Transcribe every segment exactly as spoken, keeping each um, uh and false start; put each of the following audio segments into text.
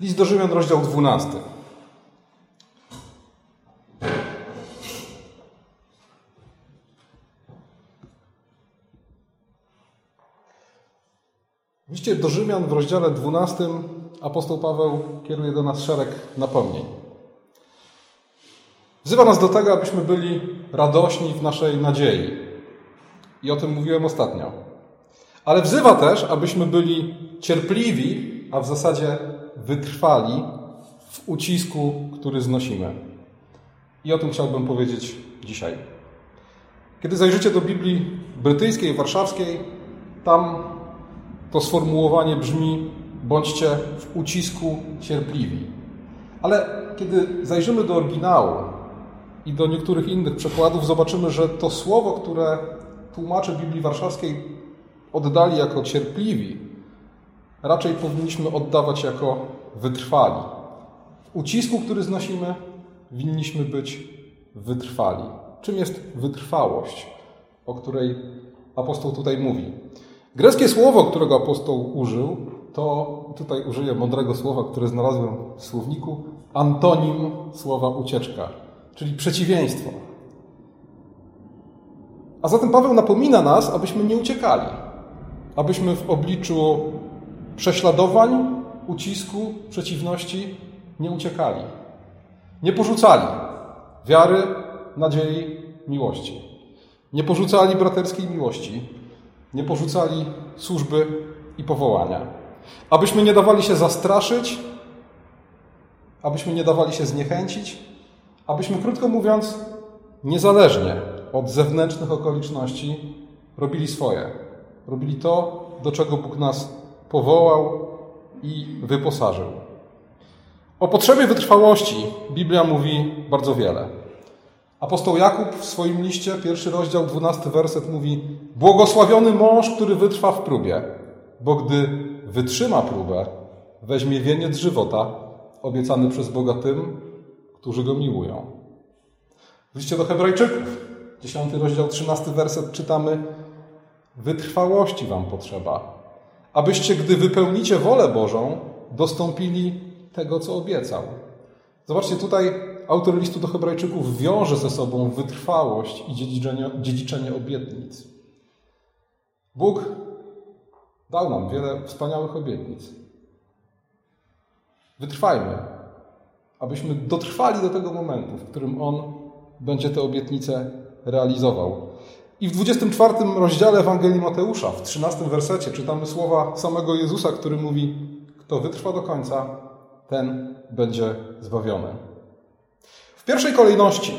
List do Rzymian, rozdział dwunasty. Oczywiście do Rzymian w rozdziale dwunastym apostoł Paweł kieruje do nas szereg napomnień. Wzywa nas do tego, abyśmy byli radośni w naszej nadziei. I o tym mówiłem ostatnio. Ale wzywa też, abyśmy byli cierpliwi, a w zasadzie wytrwali w ucisku, który znosimy. I o tym chciałbym powiedzieć dzisiaj. Kiedy zajrzycie do Biblii brytyjskiej, warszawskiej, tam to sformułowanie brzmi: bądźcie w ucisku cierpliwi. Ale kiedy zajrzymy do oryginału i do niektórych innych przekładów, zobaczymy, że to słowo, które tłumacze Biblii warszawskiej oddali jako cierpliwi, raczej powinniśmy oddawać jako wytrwali. W ucisku, który znosimy, winniśmy być wytrwali. Czym jest wytrwałość, o której apostoł tutaj mówi? Greckie słowo, którego apostoł użył, to tutaj użyję mądrego słowa, które znalazłem w słowniku, antonim słowa ucieczka, czyli przeciwieństwo. A zatem Paweł napomina nas, abyśmy nie uciekali, abyśmy w obliczu prześladowań, ucisku, przeciwności nie uciekali, nie porzucali wiary, nadziei, miłości, nie porzucali braterskiej miłości, nie porzucali służby i powołania, abyśmy nie dawali się zastraszyć, abyśmy nie dawali się zniechęcić, abyśmy, krótko mówiąc, niezależnie od zewnętrznych okoliczności robili swoje, robili to, do czego Bóg nas powołał i wyposażył. O potrzebie wytrwałości Biblia mówi bardzo wiele. Apostoł Jakub w swoim liście, pierwszy rozdział, dwunasty werset mówi: błogosławiony mąż, który wytrwa w próbie, bo gdy wytrzyma próbę, weźmie wieniec żywota, obiecany przez Boga tym, którzy go miłują. W liście do Hebrajczyków, dziesiąty rozdział, trzynasty werset czytamy: wytrwałości wam potrzeba, abyście, gdy wypełnicie wolę Bożą, dostąpili tego, co obiecał. Zobaczcie, tutaj autor listu do Hebrajczyków wiąże ze sobą wytrwałość i dziedziczenie, dziedziczenie obietnic. Bóg dał nam wiele wspaniałych obietnic. Wytrwajmy, abyśmy dotrwali do tego momentu, w którym On będzie te obietnice realizował. I w dwudziestym czwartym rozdziale Ewangelii Mateusza, w trzynastym wersecie, czytamy słowa samego Jezusa, który mówi: kto wytrwa do końca, ten będzie zbawiony. W pierwszej kolejności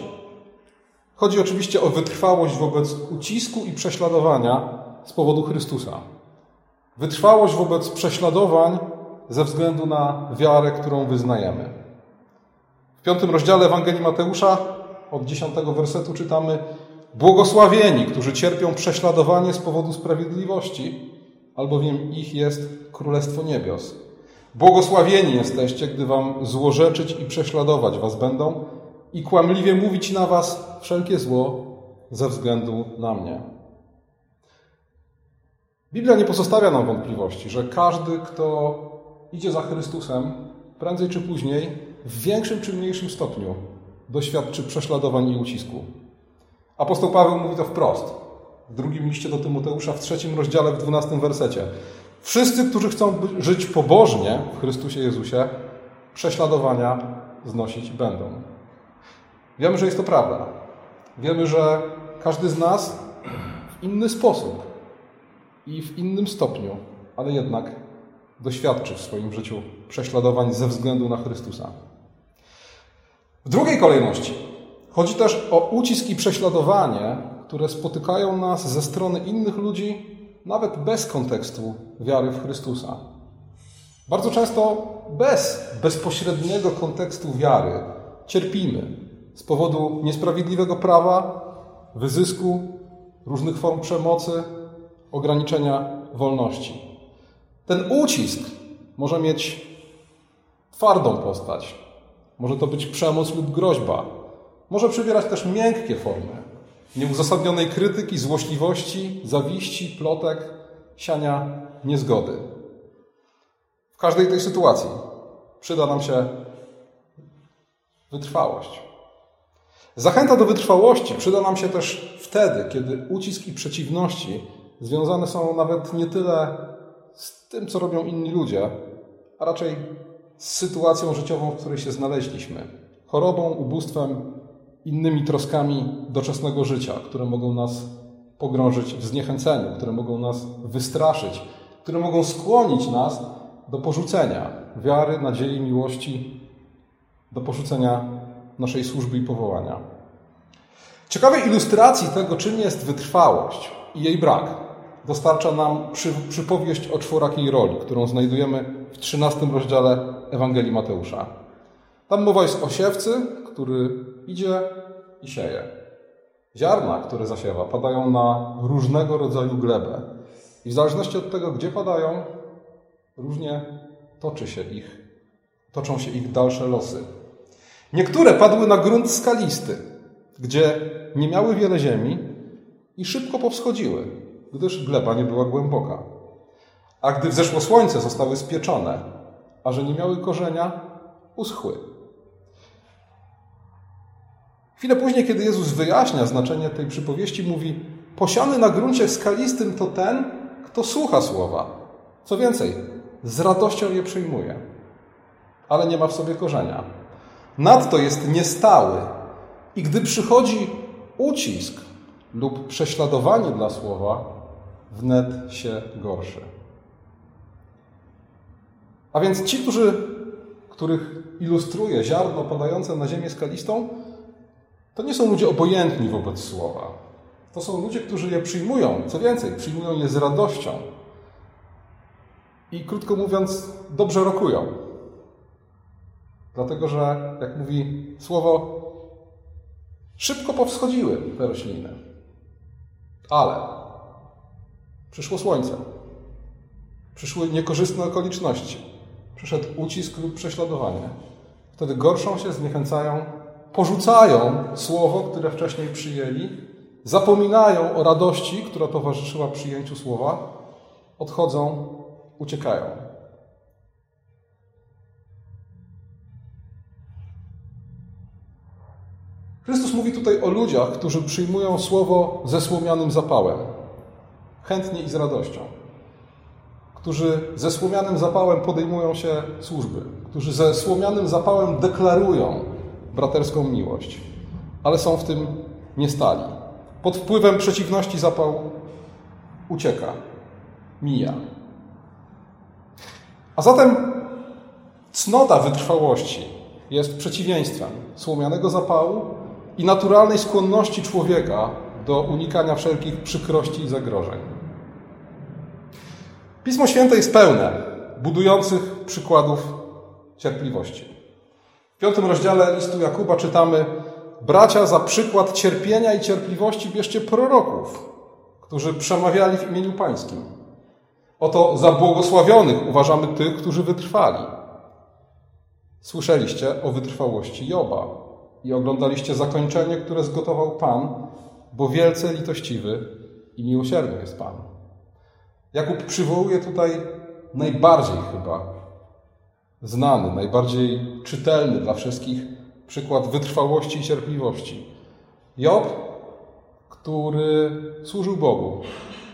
chodzi oczywiście o wytrwałość wobec ucisku i prześladowania z powodu Chrystusa. Wytrwałość wobec prześladowań ze względu na wiarę, którą wyznajemy. W piątym rozdziale Ewangelii Mateusza, od dziesiątego wersetu, czytamy: błogosławieni, którzy cierpią prześladowanie z powodu sprawiedliwości, albowiem ich jest Królestwo Niebios. Błogosławieni jesteście, gdy wam złorzeczyć i prześladować was będą i kłamliwie mówić na was wszelkie zło ze względu na mnie. Biblia nie pozostawia nam wątpliwości, że każdy, kto idzie za Chrystusem, prędzej czy później, w większym czy mniejszym stopniu doświadczy prześladowań i ucisku. Apostoł Paweł mówi to wprost w drugim liście do Tymoteusza, w trzecim rozdziale, w dwunastym wersecie. Wszyscy, którzy chcą żyć pobożnie w Chrystusie Jezusie, prześladowania znosić będą. Wiemy, że jest to prawda. Wiemy, że każdy z nas w inny sposób i w innym stopniu, ale jednak doświadczy w swoim życiu prześladowań ze względu na Chrystusa. W drugiej kolejności chodzi też o ucisk i prześladowanie, które spotykają nas ze strony innych ludzi, nawet bez kontekstu wiary w Chrystusa. Bardzo często bez bezpośredniego kontekstu wiary cierpimy z powodu niesprawiedliwego prawa, wyzysku, różnych form przemocy, ograniczenia wolności. Ten ucisk może mieć twardą postać. Może to być przemoc lub groźba. Może przybierać też miękkie formy nieuzasadnionej krytyki, złośliwości, zawiści, plotek, siania niezgody. W każdej tej sytuacji przyda nam się wytrwałość. Zachęta do wytrwałości przyda nam się też wtedy, kiedy ucisk i przeciwności związane są nawet nie tyle z tym, co robią inni ludzie, a raczej z sytuacją życiową, w której się znaleźliśmy. Chorobą, ubóstwem, innymi troskami doczesnego życia, które mogą nas pogrążyć w zniechęceniu, które mogą nas wystraszyć, które mogą skłonić nas do porzucenia wiary, nadziei, miłości, do porzucenia naszej służby i powołania. Ciekawej ilustracji tego, czym jest wytrwałość i jej brak, dostarcza nam przy, przypowieść o czworakiej roli, którą znajdujemy w trzynastym rozdziale Ewangelii Mateusza. Tam mowa jest o siewcy, który idzie i sieje. Ziarna, które zasiewa, padają na różnego rodzaju glebę. I w zależności od tego, gdzie padają, różnie toczy się ich, toczą się ich dalsze losy. Niektóre padły na grunt skalisty, gdzie nie miały wiele ziemi i szybko powschodziły, gdyż gleba nie była głęboka. A gdy wzeszło słońce, zostały spieczone, a że nie miały korzenia, uschły. Chwilę później, kiedy Jezus wyjaśnia znaczenie tej przypowieści, mówi: posiany na gruncie skalistym to ten, kto słucha słowa. Co więcej, z radością je przyjmuje, ale nie ma w sobie korzenia. Nadto jest niestały i gdy przychodzi ucisk lub prześladowanie dla słowa, wnet się gorszy. A więc ci, którzy, których ilustruje ziarno padające na ziemię skalistą, to nie są ludzie obojętni wobec słowa. To są ludzie, którzy je przyjmują. Co więcej, przyjmują je z radością. I krótko mówiąc, dobrze rokują. Dlatego, że, jak mówi słowo, szybko powschodziły te rośliny. Ale przyszło słońce. Przyszły niekorzystne okoliczności. Przyszedł ucisk lub prześladowanie. Wtedy gorszą się, zniechęcają, porzucają słowo, które wcześniej przyjęli, zapominają o radości, która towarzyszyła przyjęciu słowa, odchodzą, uciekają. Chrystus mówi tutaj o ludziach, którzy przyjmują słowo ze słomianym zapałem, chętnie i z radością, którzy ze słomianym zapałem podejmują się służby, którzy ze słomianym zapałem deklarują braterską miłość, ale są w tym niestali. Pod wpływem przeciwności zapał ucieka, mija. A zatem cnota wytrwałości jest przeciwieństwem słomianego zapału i naturalnej skłonności człowieka do unikania wszelkich przykrości i zagrożeń. Pismo Święte jest pełne budujących przykładów cierpliwości. W piątym rozdziale listu Jakuba czytamy: bracia, za przykład cierpienia i cierpliwości bierzcie proroków, którzy przemawiali w imieniu Pańskim. Oto za błogosławionych uważamy tych, którzy wytrwali. Słyszeliście o wytrwałości Joba i oglądaliście zakończenie, które zgotował Pan, bo wielce litościwy i miłosierny jest Pan. Jakub przywołuje tutaj najbardziej chyba znany, najbardziej czytelny dla wszystkich przykład wytrwałości i cierpliwości. Job, który służył Bogu,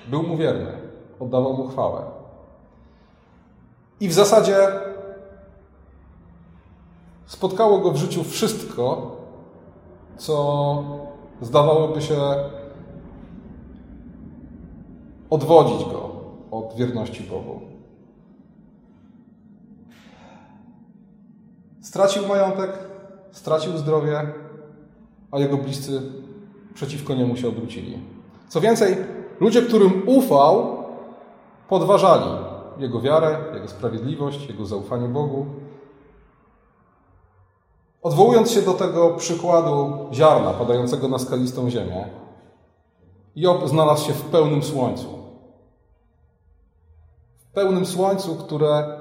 był mu wierny, oddawał mu chwałę. I w zasadzie spotkało go w życiu wszystko, co zdawałoby się odwodzić go od wierności Bogu. Stracił majątek, stracił zdrowie, a jego bliscy przeciwko niemu się obrócili. Co więcej, ludzie, którym ufał, podważali jego wiarę, jego sprawiedliwość, jego zaufanie Bogu. Odwołując się do tego przykładu ziarna padającego na skalistą ziemię, Job znalazł się w pełnym słońcu. W pełnym słońcu, które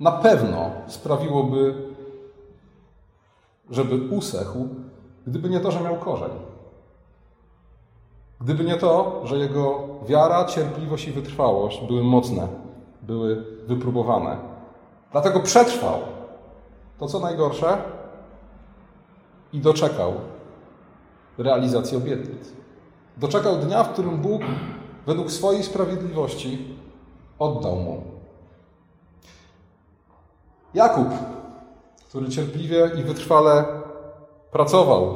na pewno sprawiłoby, żeby usechł, gdyby nie to, że miał korzeń. Gdyby nie to, że jego wiara, cierpliwość i wytrwałość były mocne, były wypróbowane. Dlatego przetrwał to co najgorsze, i doczekał realizacji obietnic. Doczekał dnia, w którym Bóg według swojej sprawiedliwości oddał mu. Jakub, który cierpliwie i wytrwale pracował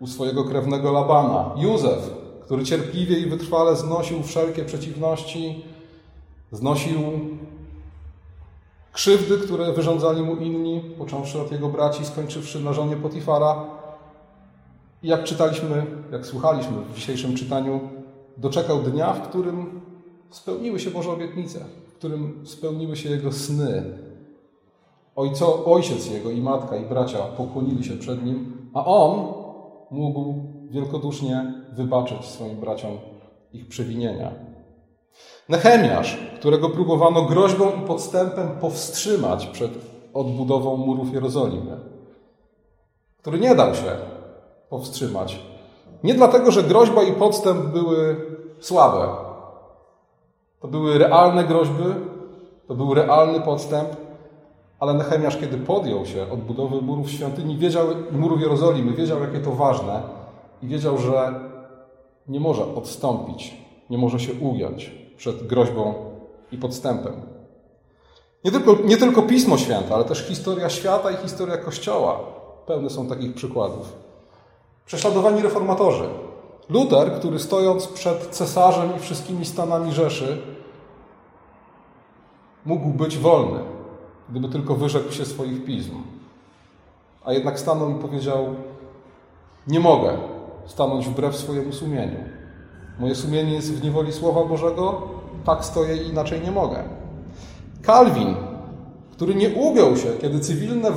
u swojego krewnego Labana. Józef, który cierpliwie i wytrwale znosił wszelkie przeciwności, znosił krzywdy, które wyrządzali mu inni, począwszy od jego braci, skończywszy na żonie Potifara. I jak czytaliśmy, jak słuchaliśmy w dzisiejszym czytaniu, doczekał dnia, w którym spełniły się Boże obietnice, w którym spełniły się jego sny. Ojco, ojciec jego i matka i bracia pokłonili się przed nim, a on mógł wielkodusznie wybaczyć swoim braciom ich przewinienia. Nehemiasz, którego próbowano groźbą i podstępem powstrzymać przed odbudową murów Jerozolimy, który nie dał się powstrzymać. Nie dlatego, że groźba i podstęp były słabe. To były realne groźby, to był realny podstęp, ale Nehemiasz, kiedy podjął się odbudowy murów świątyni, wiedział, murów Jerozolimy, wiedział, jakie to ważne i wiedział, że nie może odstąpić, nie może się ugiąć przed groźbą i podstępem. Nie tylko, nie tylko Pismo Święte, ale też historia świata i historia Kościoła pełne są takich przykładów. Prześladowani reformatorzy. Luter, który stojąc przed cesarzem i wszystkimi stanami Rzeszy, mógł być wolny, gdyby tylko wyrzekł się swoich pism. A jednak stanął i powiedział: nie mogę stanąć wbrew swojemu sumieniu. Moje sumienie jest w niewoli Słowa Bożego, tak stoję i inaczej nie mogę. Kalwin, który nie ugiął się, kiedy cywilne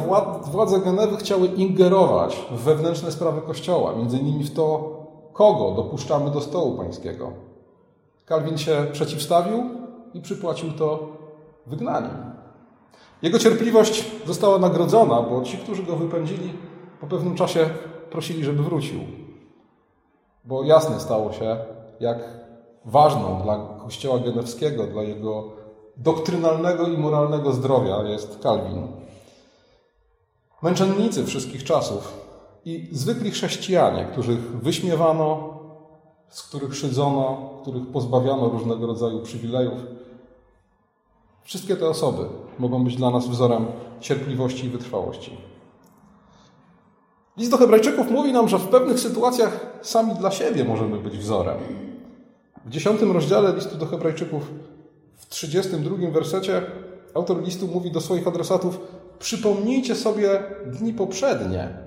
władze Genewy chciały ingerować w wewnętrzne sprawy Kościoła, między innymi w to, kogo dopuszczamy do stołu pańskiego. Kalwin się przeciwstawił i przypłacił to wygnaniem. Jego cierpliwość została nagrodzona, bo ci, którzy go wypędzili, po pewnym czasie prosili, żeby wrócił. Bo jasne stało się, jak ważną dla Kościoła genewskiego, dla jego doktrynalnego i moralnego zdrowia jest Kalwin. Męczennicy wszystkich czasów i zwykli chrześcijanie, których wyśmiewano, z których szydzono, których pozbawiano różnego rodzaju przywilejów, wszystkie te osoby mogą być dla nas wzorem cierpliwości i wytrwałości. List do Hebrajczyków mówi nam, że w pewnych sytuacjach sami dla siebie możemy być wzorem. W dziesiątym rozdziale listu do Hebrajczyków, w trzydziestym drugim wersecie, autor listu mówi do swoich adresatów: przypomnijcie sobie dni poprzednie,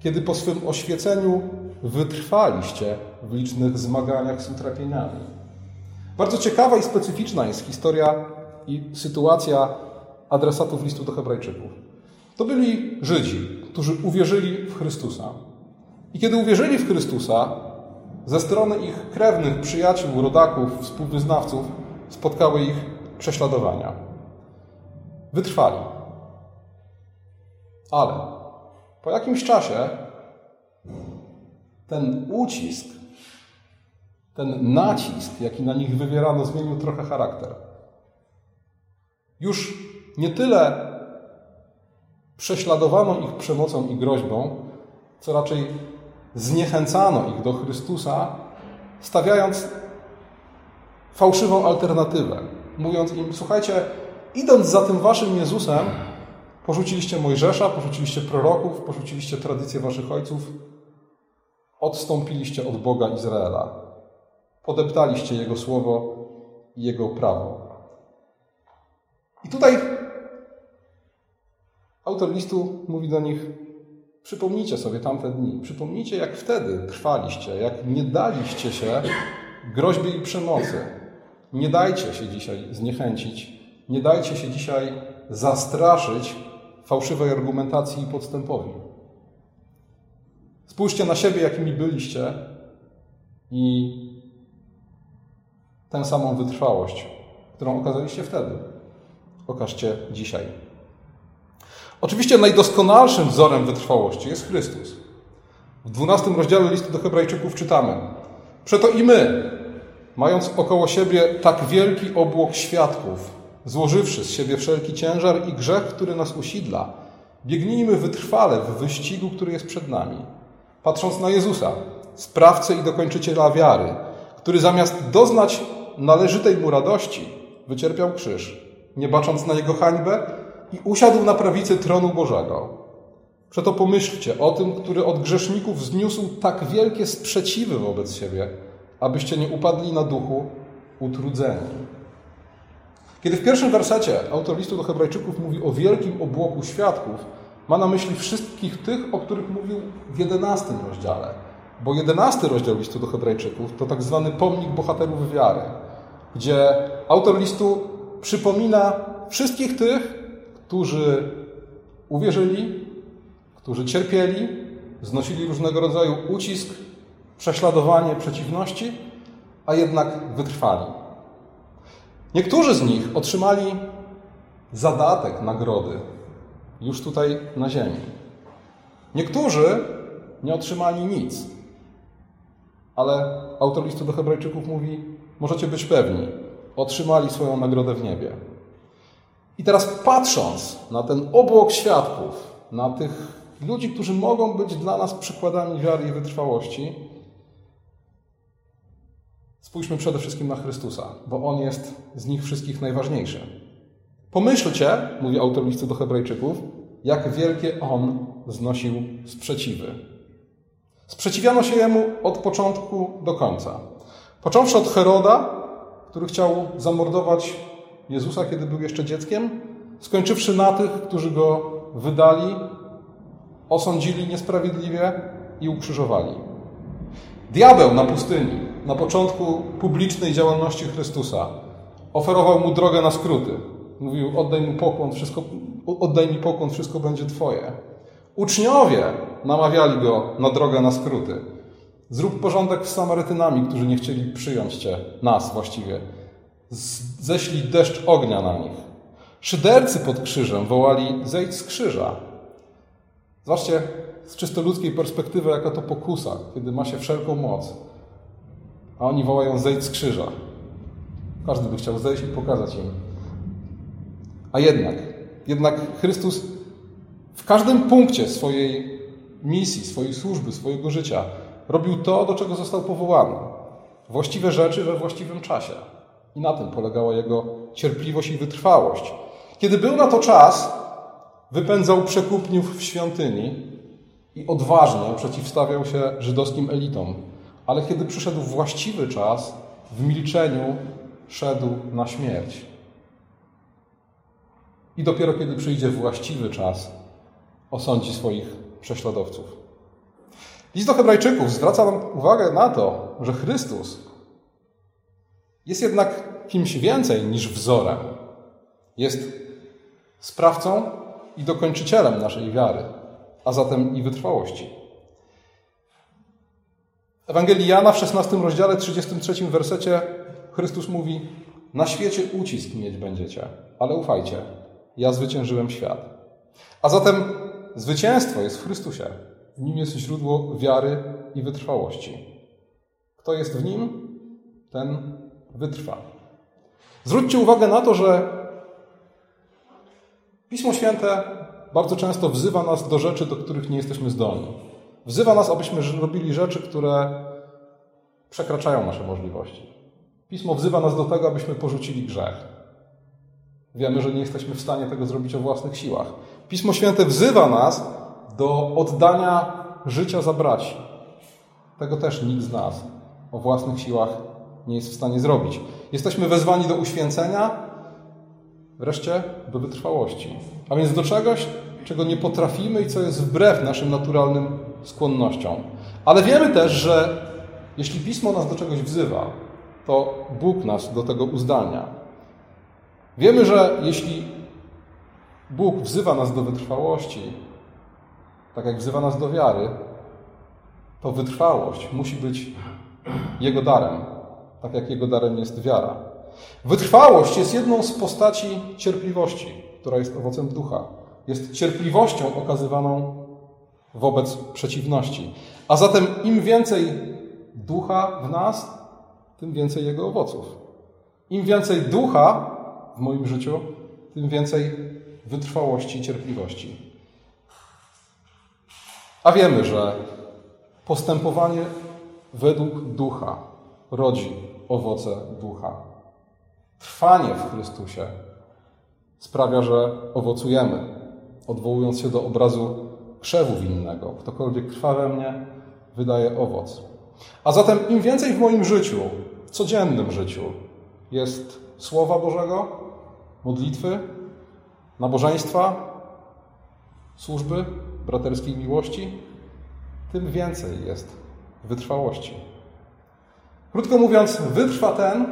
kiedy po swym oświeceniu wytrwaliście w licznych zmaganiach z utrapieniami. Bardzo ciekawa i specyficzna jest historia i sytuacja adresatów listu do Hebrajczyków. To byli Żydzi, którzy uwierzyli w Chrystusa. I kiedy uwierzyli w Chrystusa, ze strony ich krewnych, przyjaciół, rodaków, współwyznawców spotkały ich prześladowania. Wytrwali. Ale po jakimś czasie ten ucisk, ten nacisk, jaki na nich wywierano, zmienił trochę charakter. Już nie tyle prześladowano ich przemocą i groźbą, co raczej zniechęcano ich do Chrystusa, stawiając fałszywą alternatywę. Mówiąc im: słuchajcie, idąc za tym waszym Jezusem, porzuciliście Mojżesza, porzuciliście proroków, porzuciliście tradycję waszych ojców, odstąpiliście od Boga Izraela, podeptaliście Jego słowo i Jego prawo. I tutaj autor listu mówi do nich: przypomnijcie sobie tamte dni, przypomnijcie, jak wtedy trwaliście, jak nie daliście się groźbie i przemocy. Nie dajcie się dzisiaj zniechęcić, nie dajcie się dzisiaj zastraszyć fałszywej argumentacji i podstępowi. Spójrzcie na siebie, jakimi byliście, i tę samą wytrwałość, którą okazaliście wtedy, pokażcie dzisiaj. Oczywiście najdoskonalszym wzorem wytrwałości jest Chrystus. W dwunastym rozdziale listu do Hebrajczyków czytamy: przeto i my, mając około siebie tak wielki obłok świadków, złożywszy z siebie wszelki ciężar i grzech, który nas usidla, Biegnijmy wytrwale w wyścigu, który jest przed nami, patrząc na Jezusa, sprawcę i dokończyciela wiary, który zamiast doznać należytej mu radości, wycierpiał krzyż, nie bacząc na jego hańbę i usiadł na prawicy tronu Bożego. Przeto pomyślcie o tym, który od grzeszników zniósł tak wielkie sprzeciwy wobec siebie, abyście nie upadli na duchu utrudzeni. Kiedy w pierwszym wersecie autor listu do Hebrajczyków mówi o wielkim obłoku świadków, ma na myśli wszystkich tych, o których mówił w jedenastym rozdziale. Bo jedenasty rozdział listu do Hebrajczyków to tak zwany pomnik bohaterów wiary, gdzie autor listu przypomina wszystkich tych, którzy uwierzyli, którzy cierpieli, znosili różnego rodzaju ucisk, prześladowanie, przeciwności, a jednak wytrwali. Niektórzy z nich otrzymali zadatek nagrody już tutaj na ziemi. Niektórzy nie otrzymali nic. Ale autor listu do Hebrajczyków mówi, możecie być pewni, otrzymali swoją nagrodę w niebie. I teraz patrząc na ten obłok świadków, na tych ludzi, którzy mogą być dla nas przykładami wiary i wytrwałości, spójrzmy przede wszystkim na Chrystusa, bo On jest z nich wszystkich najważniejszy. Pomyślcie, mówi autor listu do Hebrajczyków, jak wielkie On znosił sprzeciwy. Sprzeciwiano się Jemu od początku do końca. Począwszy od Heroda, który chciał zamordować Jezusa, kiedy był jeszcze dzieckiem, skończywszy na tych, którzy Go wydali, osądzili niesprawiedliwie i ukrzyżowali. Diabeł na pustyni, na początku publicznej działalności Chrystusa, oferował Mu drogę na skróty. Mówił, oddaj mi pokłon, wszystko, oddaj mi pokłon, wszystko będzie Twoje. Uczniowie namawiali Go na drogę na skróty. Zrób porządek z Samarytynami, którzy nie chcieli przyjąć Cię, nas właściwie. Ześlij deszcz ognia na nich. Szydercy pod krzyżem wołali, zejdź z krzyża. Zobaczcie z czysto ludzkiej perspektywy, jaka to pokusa, kiedy ma się wszelką moc. A oni wołają, zejdź z krzyża. Każdy by chciał zejść i pokazać im. A jednak, jednak Chrystus w każdym punkcie swojej misji, swojej służby, swojego życia robił to, do czego został powołany. Właściwe rzeczy we właściwym czasie. I na tym polegała Jego cierpliwość i wytrwałość. Kiedy był na to czas, wypędzał przekupniów w świątyni i odważnie przeciwstawiał się żydowskim elitom. Ale kiedy przyszedł właściwy czas, w milczeniu szedł na śmierć. I dopiero kiedy przyjdzie właściwy czas, osądzi swoich prześladowców. List do Hebrajczyków zwraca nam uwagę na to, że Chrystus jest jednak kimś więcej niż wzorem. Jest sprawcą i dokończycielem naszej wiary, a zatem i wytrwałości. Ewangelii Jana w szesnastym rozdziale, trzydziestym trzecim wersecie Chrystus mówi: na świecie ucisk mieć będziecie, ale ufajcie, ja zwyciężyłem świat. A zatem zwycięstwo jest w Chrystusie. W Nim jest źródło wiary i wytrwałości. Kto jest w Nim, ten wytrwa. Zwróćcie uwagę na to, że Pismo Święte bardzo często wzywa nas do rzeczy, do których nie jesteśmy zdolni. Wzywa nas, abyśmy robili rzeczy, które przekraczają nasze możliwości. Pismo wzywa nas do tego, abyśmy porzucili grzech. Wiemy, że nie jesteśmy w stanie tego zrobić o własnych siłach. Pismo Święte wzywa nas do oddania życia za braci. Tego też nikt z nas o własnych siłach nie jest w stanie zrobić. Jesteśmy wezwani do uświęcenia, wreszcie do wytrwałości. A więc do czegoś, czego nie potrafimy i co jest wbrew naszym naturalnym skłonnościom. Ale wiemy też, że jeśli Pismo nas do czegoś wzywa, to Bóg nas do tego uzdalnia. Wiemy, że jeśli Bóg wzywa nas do wytrwałości, tak jak wzywa nas do wiary, to wytrwałość musi być Jego darem, tak jak Jego darem jest wiara. Wytrwałość jest jedną z postaci cierpliwości, która jest owocem ducha. Jest cierpliwością okazywaną wobec przeciwności. A zatem im więcej ducha w nas, tym więcej Jego owoców. Im więcej ducha w moim życiu, tym więcej wytrwałości i cierpliwości. A wiemy, że postępowanie według ducha rodzi owoce ducha. Trwanie w Chrystusie sprawia, że owocujemy, odwołując się do obrazu krzewu winnego. Ktokolwiek trwa we mnie, wydaje owoc. A zatem im więcej w moim życiu, w codziennym życiu, jest Słowa Bożego, modlitwy, nabożeństwa, służby, braterskiej miłości, tym więcej jest wytrwałości. Krótko mówiąc, wytrwa ten,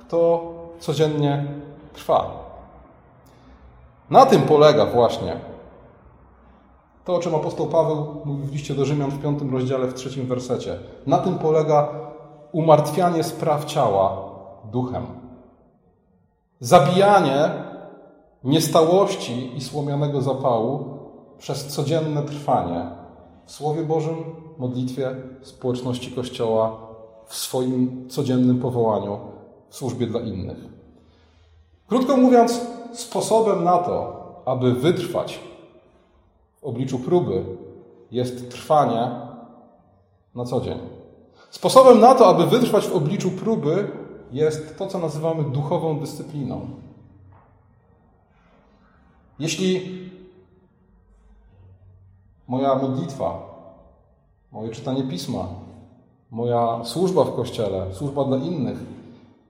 kto codziennie trwa. Na tym polega właśnie to, o czym apostoł Paweł mówił w liście do Rzymian w piątym rozdziale, w trzecim wersecie. Na tym polega umartwianie spraw ciała duchem. Zabijanie niestałości i słomianego zapału przez codzienne trwanie w Słowie Bożym, modlitwie, społeczności Kościoła, w swoim codziennym powołaniu, w służbie dla innych. Krótko mówiąc, sposobem na to, aby wytrwać w obliczu próby, jest trwanie na co dzień. Sposobem na to, aby wytrwać w obliczu próby, jest to, co nazywamy duchową dyscypliną. Jeśli moja modlitwa, moje czytanie Pisma, moja służba w Kościele, służba dla innych,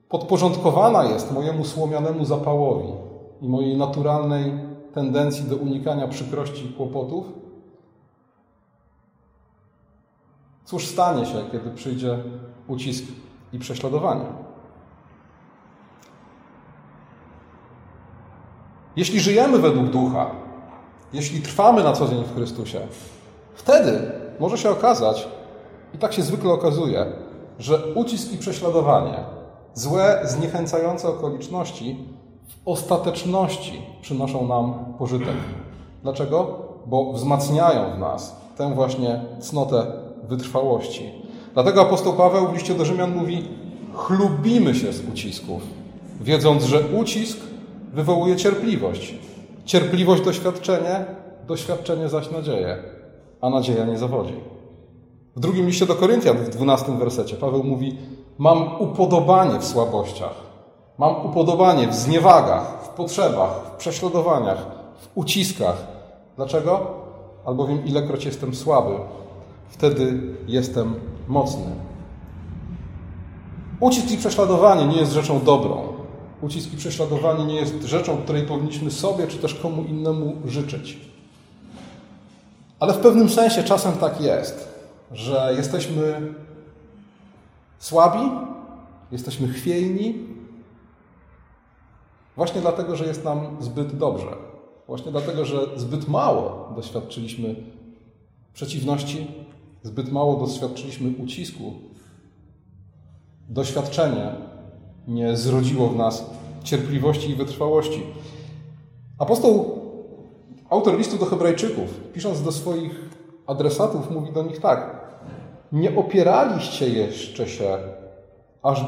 podporządkowana jest mojemu słomianemu zapałowi i mojej naturalnej tendencji do unikania przykrości i kłopotów, cóż stanie się, kiedy przyjdzie ucisk i prześladowanie? Jeśli żyjemy według Ducha, jeśli trwamy na co dzień w Chrystusie, wtedy może się okazać, i tak się zwykle okazuje, że ucisk i prześladowanie, złe, zniechęcające okoliczności w ostateczności przynoszą nam pożytek. Dlaczego? Bo wzmacniają w nas tę właśnie cnotę wytrwałości. Dlatego apostoł Paweł w liście do Rzymian mówi: chlubimy się z ucisków, wiedząc, że ucisk wywołuje cierpliwość. Cierpliwość doświadczenie, doświadczenie zaś nadzieję, a nadzieja nie zawodzi. W drugim liście do Koryntian, w dwunastym wersecie, Paweł mówi: mam upodobanie w słabościach, mam upodobanie w zniewagach, w potrzebach, w prześladowaniach, w uciskach. Dlaczego? Albowiem ilekroć jestem słaby, wtedy jestem mocny. Ucisk i prześladowanie nie jest rzeczą dobrą. Ucisk i prześladowanie nie jest rzeczą, której powinniśmy sobie czy też komu innemu życzyć. Ale w pewnym sensie czasem tak jest, że jesteśmy słabi, jesteśmy chwiejni właśnie dlatego, że jest nam zbyt dobrze. Właśnie dlatego, że zbyt mało doświadczyliśmy przeciwności, zbyt mało doświadczyliśmy ucisku. Doświadczenie nie zrodziło w nas cierpliwości i wytrwałości. Apostoł, autor listu do Hebrajczyków, pisząc do swoich adresatów, mówi do nich tak: nie opieraliście jeszcze się, aż,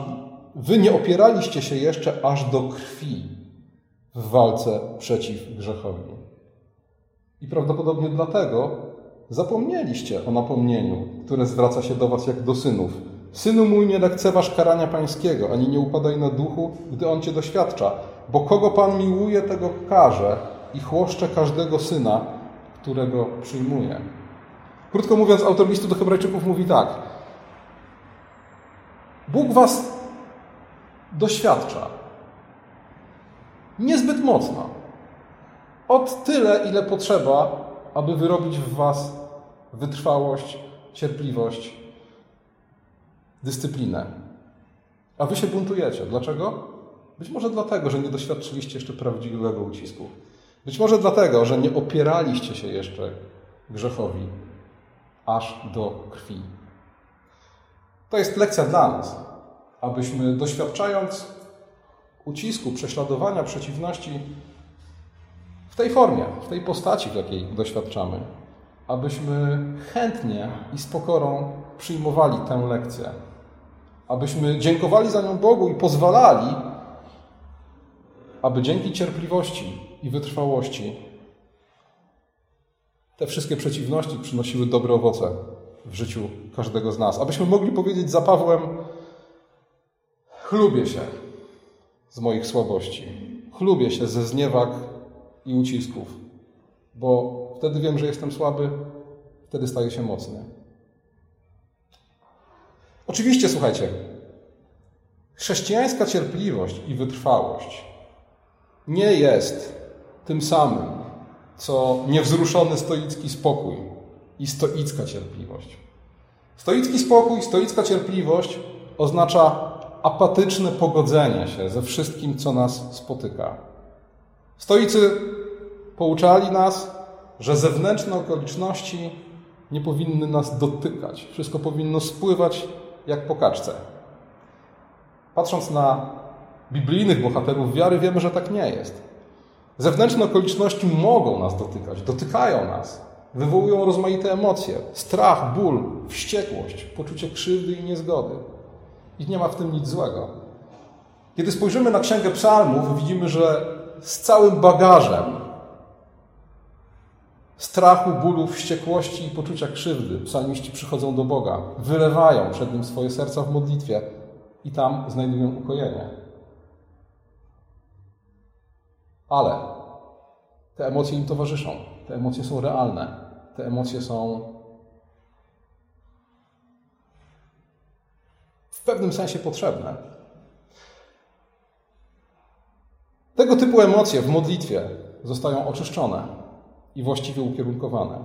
wy nie opieraliście się jeszcze aż do krwi w walce przeciw grzechowi. I prawdopodobnie dlatego zapomnieliście o napomnieniu, które zwraca się do was jak do synów. Synu mój, nie lekceważ karania pańskiego, ani nie upadaj na duchu, gdy on cię doświadcza, bo kogo Pan miłuje, tego karze i chłoszcze każdego syna, którego przyjmuje. Krótko mówiąc, autor listu do Hebrajczyków mówi tak: Bóg was doświadcza niezbyt mocno. Od tyle, ile potrzeba, aby wyrobić w was wytrwałość, cierpliwość, dyscyplinę. A wy się buntujecie. Dlaczego? Być może dlatego, że nie doświadczyliście jeszcze prawdziwego ucisku. Być może dlatego, że nie opieraliście się jeszcze grzechowi aż do krwi. To jest lekcja dla nas, abyśmy doświadczając ucisku, prześladowania, przeciwności w tej formie, w tej postaci, w jakiej doświadczamy, abyśmy chętnie i z pokorą przyjmowali tę lekcję. Abyśmy dziękowali za nią Bogu i pozwalali, aby dzięki cierpliwości i wytrwałości Te wszystkie przeciwności przynosiły dobre owoce w życiu każdego z nas. Abyśmy mogli powiedzieć za Pawłem: chlubię się z moich słabości, chlubię się ze zniewag i ucisków, bo wtedy wiem, że jestem słaby, wtedy staję się mocny. Oczywiście, słuchajcie, chrześcijańska cierpliwość i wytrwałość nie jest tym samym, co niewzruszony stoicki spokój i stoicka cierpliwość. Stoicki spokój, stoicka cierpliwość oznacza apatyczne pogodzenie się ze wszystkim, co nas spotyka. Stoicy pouczali nas, że zewnętrzne okoliczności nie powinny nas dotykać. Wszystko powinno spływać jak po kaczce. Patrząc na biblijnych bohaterów wiary, wiemy, że tak nie jest. Zewnętrzne okoliczności mogą nas dotykać, dotykają nas, wywołują rozmaite emocje, strach, ból, wściekłość, poczucie krzywdy i niezgody. I nie ma w tym nic złego. Kiedy spojrzymy na Księgę Psalmów, widzimy, że z całym bagażem strachu, bólu, wściekłości i poczucia krzywdy psalmiści przychodzą do Boga, wylewają przed Nim swoje serca w modlitwie i tam znajdują ukojenie. Ale te emocje im towarzyszą. Te emocje są realne. Te emocje są w pewnym sensie potrzebne. Tego typu emocje w modlitwie zostają oczyszczone i właściwie ukierunkowane.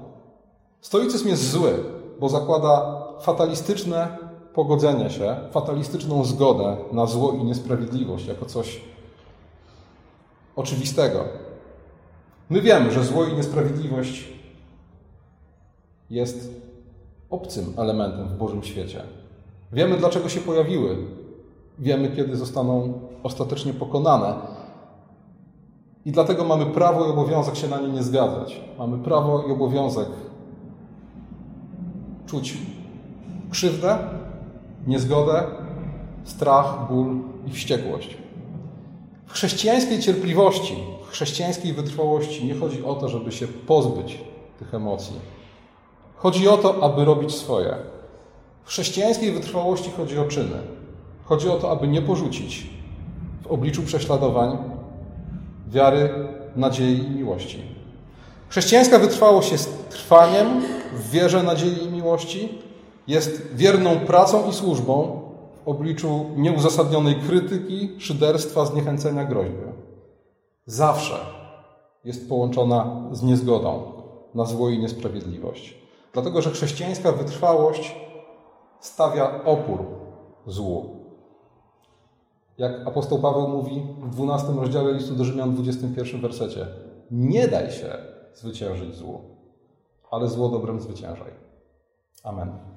Stoicyzm jest zły, bo zakłada fatalistyczne pogodzenie się, fatalistyczną zgodę na zło i niesprawiedliwość jako coś oczywistego. My wiemy, że zło i niesprawiedliwość jest obcym elementem w Bożym świecie. Wiemy, dlaczego się pojawiły. Wiemy, kiedy zostaną ostatecznie pokonane. I dlatego mamy prawo i obowiązek się na nie nie zgadzać. Mamy prawo i obowiązek czuć krzywdę, niezgodę, strach, ból i wściekłość. W chrześcijańskiej cierpliwości, w chrześcijańskiej wytrwałości nie chodzi o to, żeby się pozbyć tych emocji. Chodzi o to, aby robić swoje. W chrześcijańskiej wytrwałości chodzi o czyny. Chodzi o to, aby nie porzucić w obliczu prześladowań wiary, nadziei i miłości. Chrześcijańska wytrwałość jest trwaniem w wierze, nadziei i miłości, jest wierną pracą i służbą w obliczu nieuzasadnionej krytyki, szyderstwa, zniechęcenia, groźby. Zawsze jest połączona z niezgodą na zło i niesprawiedliwość. Dlatego, że chrześcijańska wytrwałość stawia opór złu. Jak apostoł Paweł mówi w dwunastym rozdziale listu do Rzymian w dwudziestym pierwszym wersecie: nie daj się zwyciężyć złu, ale zło dobrem zwyciężaj. Amen.